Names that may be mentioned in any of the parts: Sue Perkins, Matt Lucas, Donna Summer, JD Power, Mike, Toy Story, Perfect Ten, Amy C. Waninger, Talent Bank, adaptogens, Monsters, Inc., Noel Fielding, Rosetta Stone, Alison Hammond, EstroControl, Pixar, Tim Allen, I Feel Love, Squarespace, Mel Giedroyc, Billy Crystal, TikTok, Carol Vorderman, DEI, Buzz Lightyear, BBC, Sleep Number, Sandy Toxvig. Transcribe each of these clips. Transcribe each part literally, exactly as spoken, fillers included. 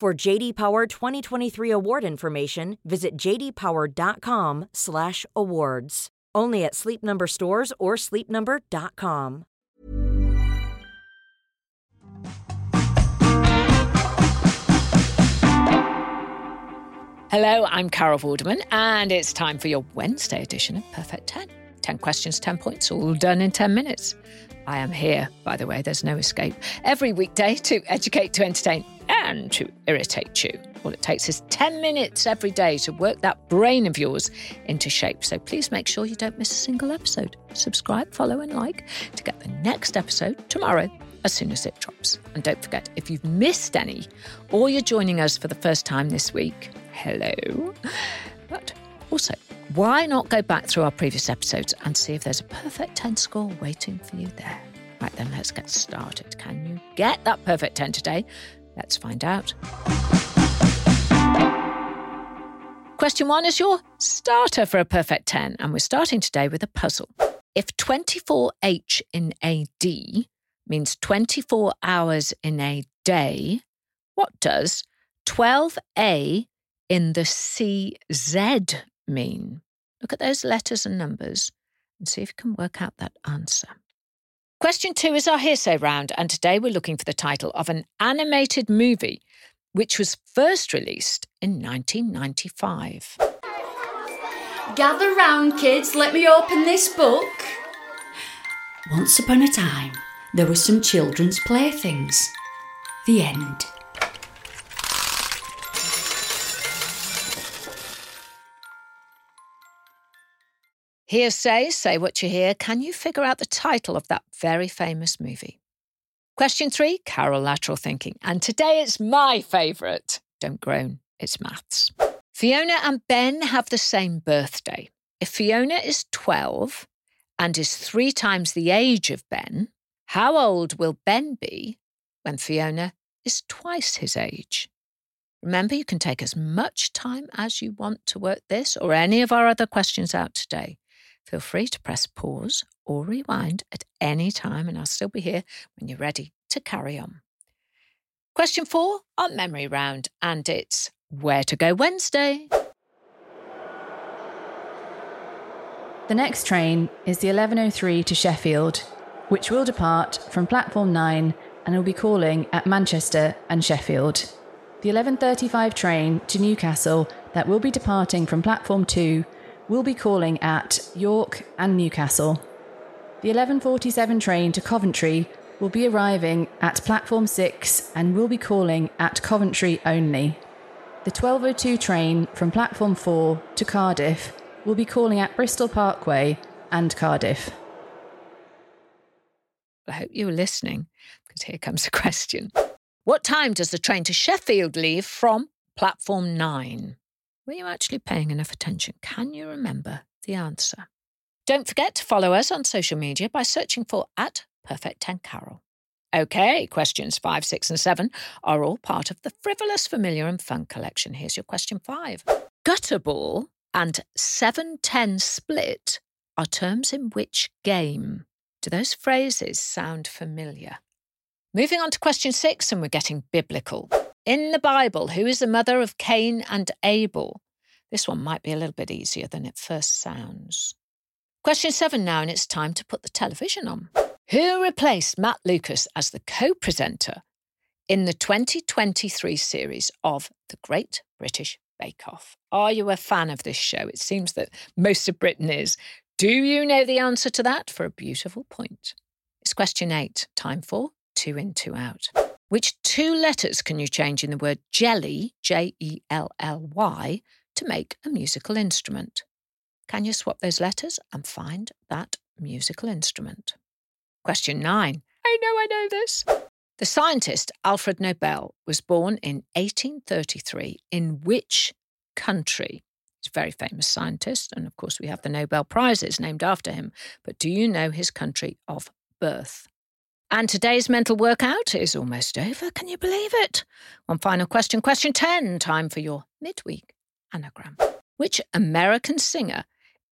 For J D Power twenty twenty-three award information, visit j d power dot com slash awards. Only at Sleep Number stores or sleep number dot com. Hello, I'm Carol Vorderman, and it's time for your Wednesday edition of Perfect Ten. Ten questions, ten points, all done in ten minutes. I am here, by the way, there's no escape. Every weekday to educate, to entertain, and to irritate you. All it takes is ten minutes every day to work that brain of yours into shape. So please make sure you don't miss a single episode. Subscribe, follow and like to get the next episode tomorrow as soon as it drops. And don't forget, if you've missed any or you're joining us for the first time this week, hello. But also, why not go back through our previous episodes and see if there's a perfect ten score waiting for you there? Right then, let's get started. Can you get that perfect ten today? Let's find out. Question one is your starter for a perfect ten, and we're starting today with a puzzle. If twenty-four H in A D means twenty-four hours in a day, what does twelve A in the C Z mean? Look at those letters and numbers and see if you can work out that answer. Question two is our hearsay round, and today we're looking for the title of an animated movie which was first released in nineteen ninety-five. Gather round, kids, let me open this book. Once upon a time, there were some children's playthings. The end. Hearsay, say what you hear. Can you figure out the title of that very famous movie? Question three, Carol lateral thinking. And today it's my favourite. Don't groan, it's maths. Fiona and Ben have the same birthday. If Fiona is twelve and is three times the age of Ben, how old will Ben be when Fiona is twice his age? Remember, you can take as much time as you want to work this or any of our other questions out today. Feel free to press pause or rewind at any time, and I'll still be here when you're ready to carry on. Question four, our memory round, and it's Where to Go Wednesday. The next train is the eleven oh three to Sheffield, which will depart from platform nine and will be calling at Manchester and Sheffield. The eleven thirty-five train to Newcastle that will be departing from platform two will be calling at York and Newcastle. The eleven forty-seven train to Coventry will be arriving at platform six and will be calling at Coventry only. The twelve oh two train from platform four to Cardiff will be calling at Bristol Parkway and Cardiff. I hope you were listening, because here comes a question. What time does the train to Sheffield leave from platform nine? Were you actually paying enough attention? Can you remember the answer? Don't forget to follow us on social media by searching for at Perfect Ten Carol. OK, questions five, six and seven are all part of the Frivolous, Familiar and Fun collection. Here's your question five. Gutterball and seven ten split are terms in which game? Do those phrases sound familiar? Moving on to question six, and we're getting biblical. In the Bible, who is the mother of Cain and Abel? This one might be a little bit easier than it first sounds. Question seven now, and it's time to put the television on. Who replaced Matt Lucas as the co-presenter in the twenty twenty-three series of The Great British Bake Off? Are you a fan of this show? It seems that most of Britain is. Do you know the answer to that? For a beautiful point. It's question eight, time for Two In, Two Out. Which two letters can you change in the word jelly, J E L L Y, to make a musical instrument? Can you swap those letters and find that musical instrument? Question nine. I know I know this. The scientist Alfred Nobel was born in eighteen thirty-three in which country? He's a very famous scientist, and of course we have the Nobel Prizes named after him. But do you know his country of birth? And today's mental workout is almost over. Can you believe it? One final question. Question ten, time for your midweek anagram. Which American singer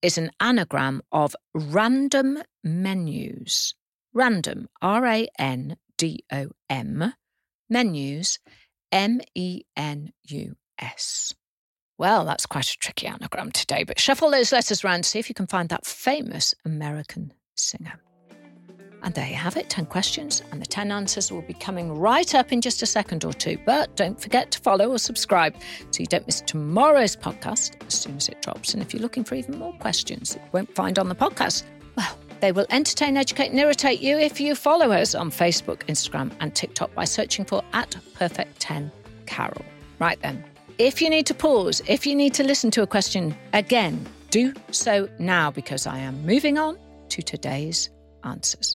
is an anagram of random menus? Random, R A N D O M, menus, M E N U S. Well, that's quite a tricky anagram today, but shuffle those letters around to see if you can find that famous American singer. And there you have it, ten questions, and the ten answers will be coming right up in just a second or two. But don't forget to follow or subscribe so you don't miss tomorrow's podcast as soon as it drops. And if you're looking for even more questions that you won't find on the podcast, well, they will entertain, educate and irritate you if you follow us on Facebook, Instagram and TikTok by searching for at Perfect Ten Carol. Right then, if you need to pause, if you need to listen to a question again, do so now because I am moving on to today's answers.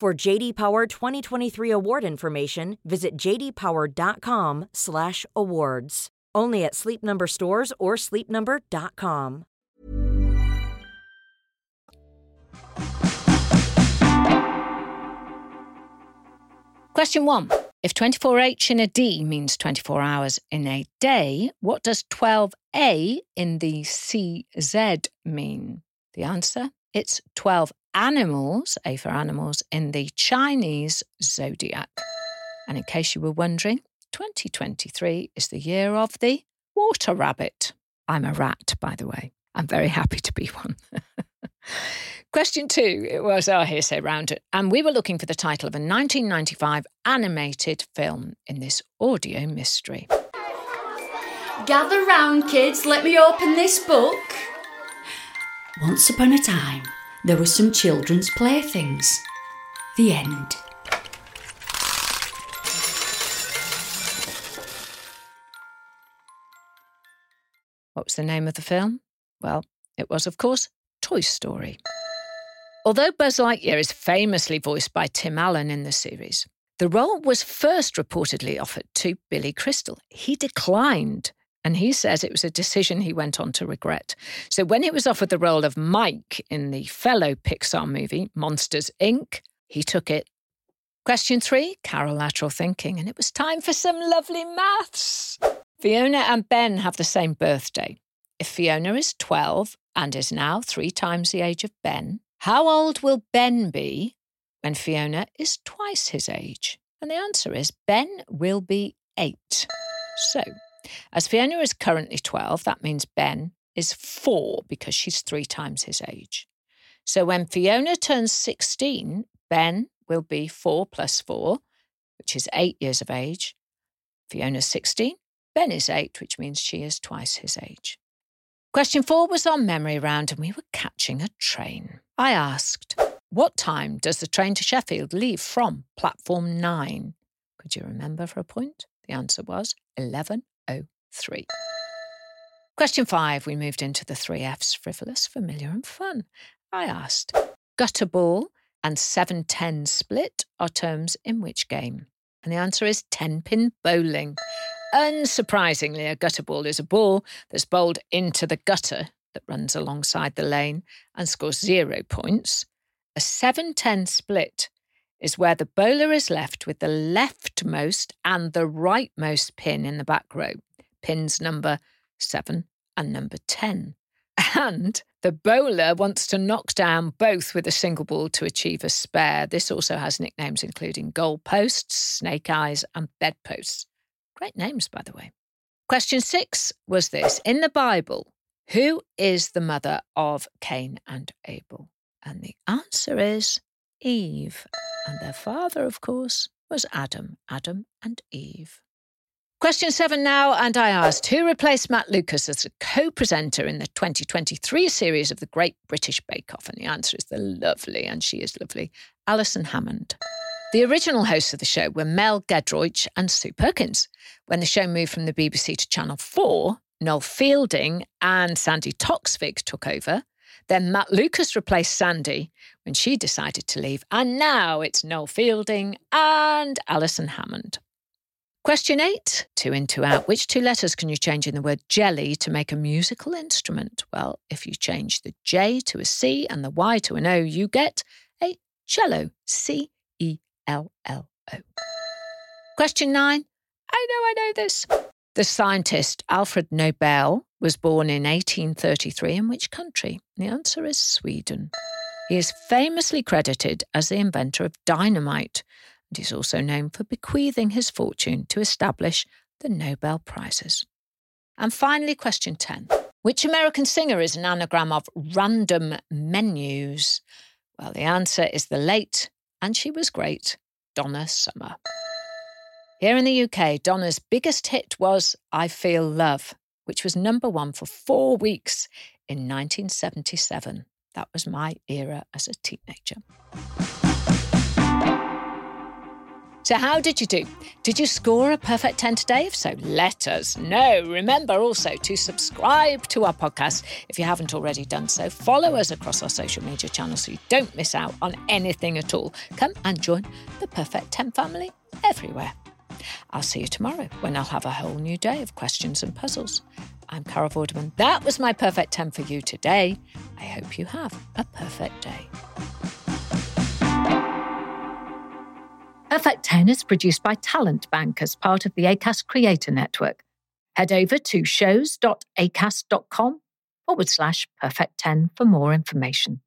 For J D Power twenty twenty-three award information, visit j d power dot com slash awards. Only at Sleep Number stores or sleep number dot com. Question one. If twenty-four H in a D means twenty-four hours in a day, what does twelve A in the C Z mean? The answer? It's twelve animals, A for animals, in the Chinese zodiac. And in case you were wondering, twenty twenty-three is the year of the water rabbit. I'm a rat, by the way. I'm very happy to be one. Question two, it was our hearsay round, and we were looking for the title of a nineteen ninety-five animated film in this audio mystery. Gather round, kids, let me open this book. Once upon a time, there were some children's playthings. The end. What was the name of the film? Well, it was, of course, Toy Story. Although Buzz Lightyear is famously voiced by Tim Allen in the series, the role was first reportedly offered to Billy Crystal. He declined, and he says it was a decision he went on to regret. So when he was offered the role of Mike in the fellow Pixar movie, Monsters, Incorporated, he took it. Question three, Carol lateral thinking, and it was time for some lovely maths. Fiona and Ben have the same birthday. If Fiona is twelve and is now three times the age of Ben, how old will Ben be when Fiona is twice his age? And the answer is Ben will be eight. So, as Fiona is currently twelve, that means Ben is four because she's three times his age. So when Fiona turns sixteen, Ben will be four plus four, which is eight years of age. Fiona's sixteen. Ben is eight, which means she is twice his age. Question four was our memory round and we were catching a train. I asked, what time does the train to Sheffield leave from platform nine? Could you remember for a point? The answer was eleven oh three. Question five, we moved into the three Fs, frivolous, familiar and fun. I asked, gutter ball and seven ten split are terms in which game? And the answer is ten-pin bowling. Unsurprisingly, a gutter ball is a ball that's bowled into the gutter that runs alongside the lane and scores zero points. A seven ten split is where the bowler is left with the leftmost and the rightmost pin in the back row, pins number seven and number ten. And the bowler wants to knock down both with a single ball to achieve a spare. This also has nicknames including goal posts, snake eyes and bedposts. Great names, by the way. Question six was this. In the Bible, who is the mother of Cain and Abel? And the answer is Eve. And their father, of course, was Adam, Adam and Eve. Question seven now, and I asked, who replaced Matt Lucas as a co-presenter in the twenty twenty-three series of The Great British Bake Off? And the answer is the lovely, and she is lovely, Alison Hammond. The original hosts of the show were Mel Giedroyc and Sue Perkins. When the show moved from the B B C to Channel four, Noel Fielding and Sandy Toxvig took over. Then Matt Lucas replaced Sandy when she decided to leave. And now it's Noel Fielding and Alison Hammond. Question eight, two in, two out. Which two letters can you change in the word jelly to make a musical instrument? Well, if you change the J to a C and the Y to an O, you get a cello. C E L L O. Question nine, I know, I know this. The scientist Alfred Nobel was born in eighteen thirty-three in which country? The answer is Sweden. He is famously credited as the inventor of dynamite. And he's also known for bequeathing his fortune to establish the Nobel Prizes. And finally, question ten. Which American singer is an anagram of random menus? Well, the answer is the late, and she was great, Donna Summer. Here in the U K, Donna's biggest hit was I Feel Love, which was number one for four weeks in nineteen seventy-seven. That was my era as a teenager. So how did you do? Did you score a perfect ten today? If so, let us know. Remember also to subscribe to our podcast if you haven't already done so. Follow us across our social media channels so you don't miss out on anything at all. Come and join the Perfect ten family everywhere. I'll see you tomorrow when I'll have a whole new day of questions and puzzles. I'm Carol Vorderman. That was my Perfect ten for you today. I hope you have a perfect day. Perfect ten is produced by Talent Bank as part of the Acast Creator Network. Head over to shows dot acast dot com forward slash perfect ten for more information.